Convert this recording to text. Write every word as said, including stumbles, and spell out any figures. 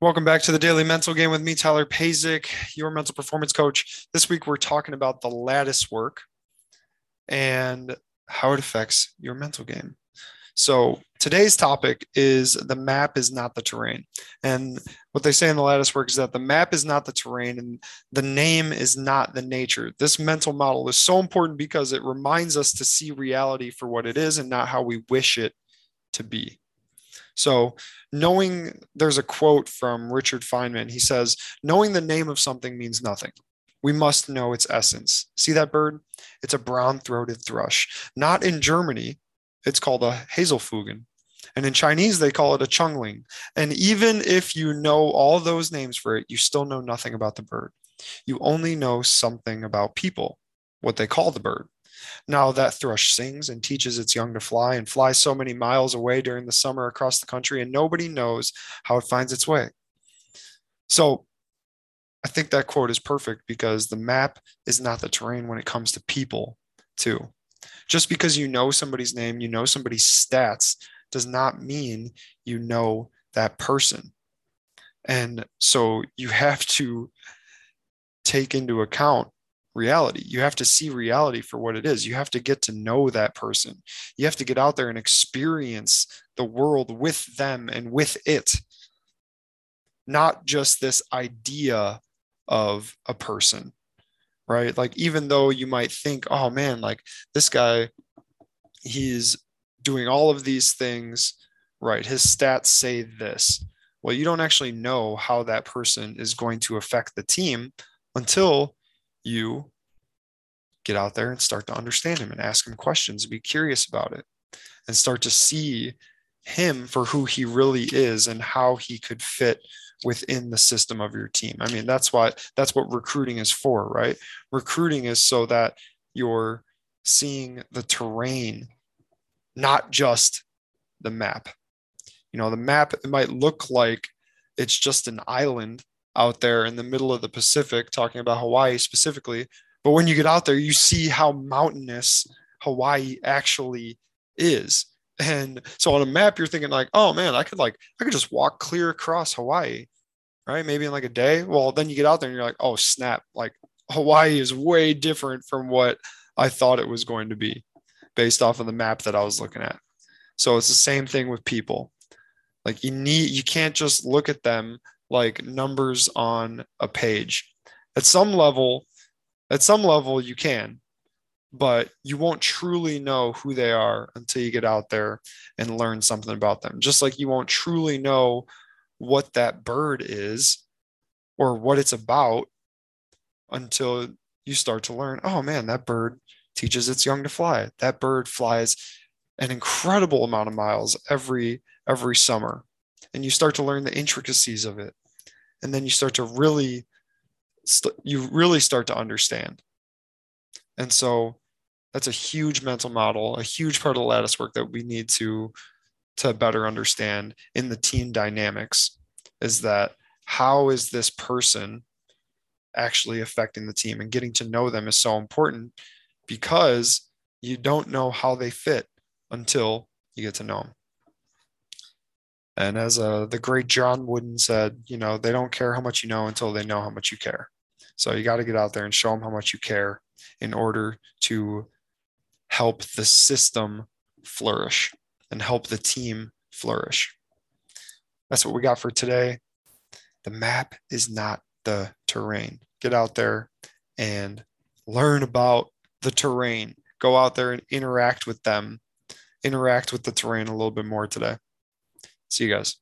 Welcome back to the Daily Mental Game with me, Tyler Pazik, your mental performance coach. This week, we're talking about the lattice work and how it affects your mental game. So today's topic is the map is not the terrain. And what they say in the lattice work is that the map is not the terrain and the name is not the nature. This mental model is so important because it reminds us to see reality for what it is and not how we wish it to be. So knowing, there's a quote from Richard Feynman. He says, knowing the name of something means nothing. We must know its essence. See that bird? It's a brown-throated thrush. Not in Germany, it's called a Hazelfugen. And in Chinese, they call it a Chungling. And even if you know all those names for it, you still know nothing about the bird. You only know something about people, what they call the bird. Now that thrush sings and teaches its young to fly and flies so many miles away during the summer across the country, and nobody knows how it finds its way. So I think that quote is perfect because the map is not the terrain when it comes to people too. Just because you know somebody's name, you know somebody's stats, does not mean you know that person. And so you have to take into account reality. You have to see reality for what it is. You have to get to know that person. You have to get out there and experience the world with them and with it, not just this idea of a person, right? Like, even though you might think, oh man, like this guy, he's doing all of these things, right? His stats say this. Well, you don't actually know how that person is going to affect the team until you get out there and start to understand him and ask him questions, be curious about it, and start to see him for who he really is and how he could fit within the system of your team. I mean, that's why that's what recruiting is for, right? Recruiting is so that you're seeing the terrain, not just the map. You know, the map, it might look like it's just an island out there in the middle of the Pacific, talking about Hawaii specifically. But when you get out there, you see how mountainous Hawaii actually is. And so on a map, you're thinking like, oh man, I could like, I could just walk clear across Hawaii, right? Maybe in like a day. Well, then you get out there and you're like, oh snap, like Hawaii is way different from what I thought it was going to be based off of the map that I was looking at. So it's the same thing with people. Like you need, you can't just look at them like numbers on a page. At some level, at some level you can, but you won't truly know who they are until you get out there and learn something about them. Just like you won't truly know what that bird is or what it's about until you start to learn, oh man, that bird teaches its young to fly. That bird flies an incredible amount of miles every, every summer. And you start to learn the intricacies of it. And then you start to really, you really start to understand. And so that's a huge mental model, a huge part of the lattice work that we need to, to better understand in the team dynamics, is that how is this person actually affecting the team, and getting to know them is so important because you don't know how they fit until you get to know them. And as uh, the great John Wooden said, you know, they don't care how much you know until they know how much you care. So you got to get out there and show them how much you care in order to help the system flourish and help the team flourish. That's what we got for today. The map is not the terrain. Get out there and learn about the terrain. Go out there and interact with them. Interact with the terrain a little bit more today. See you guys.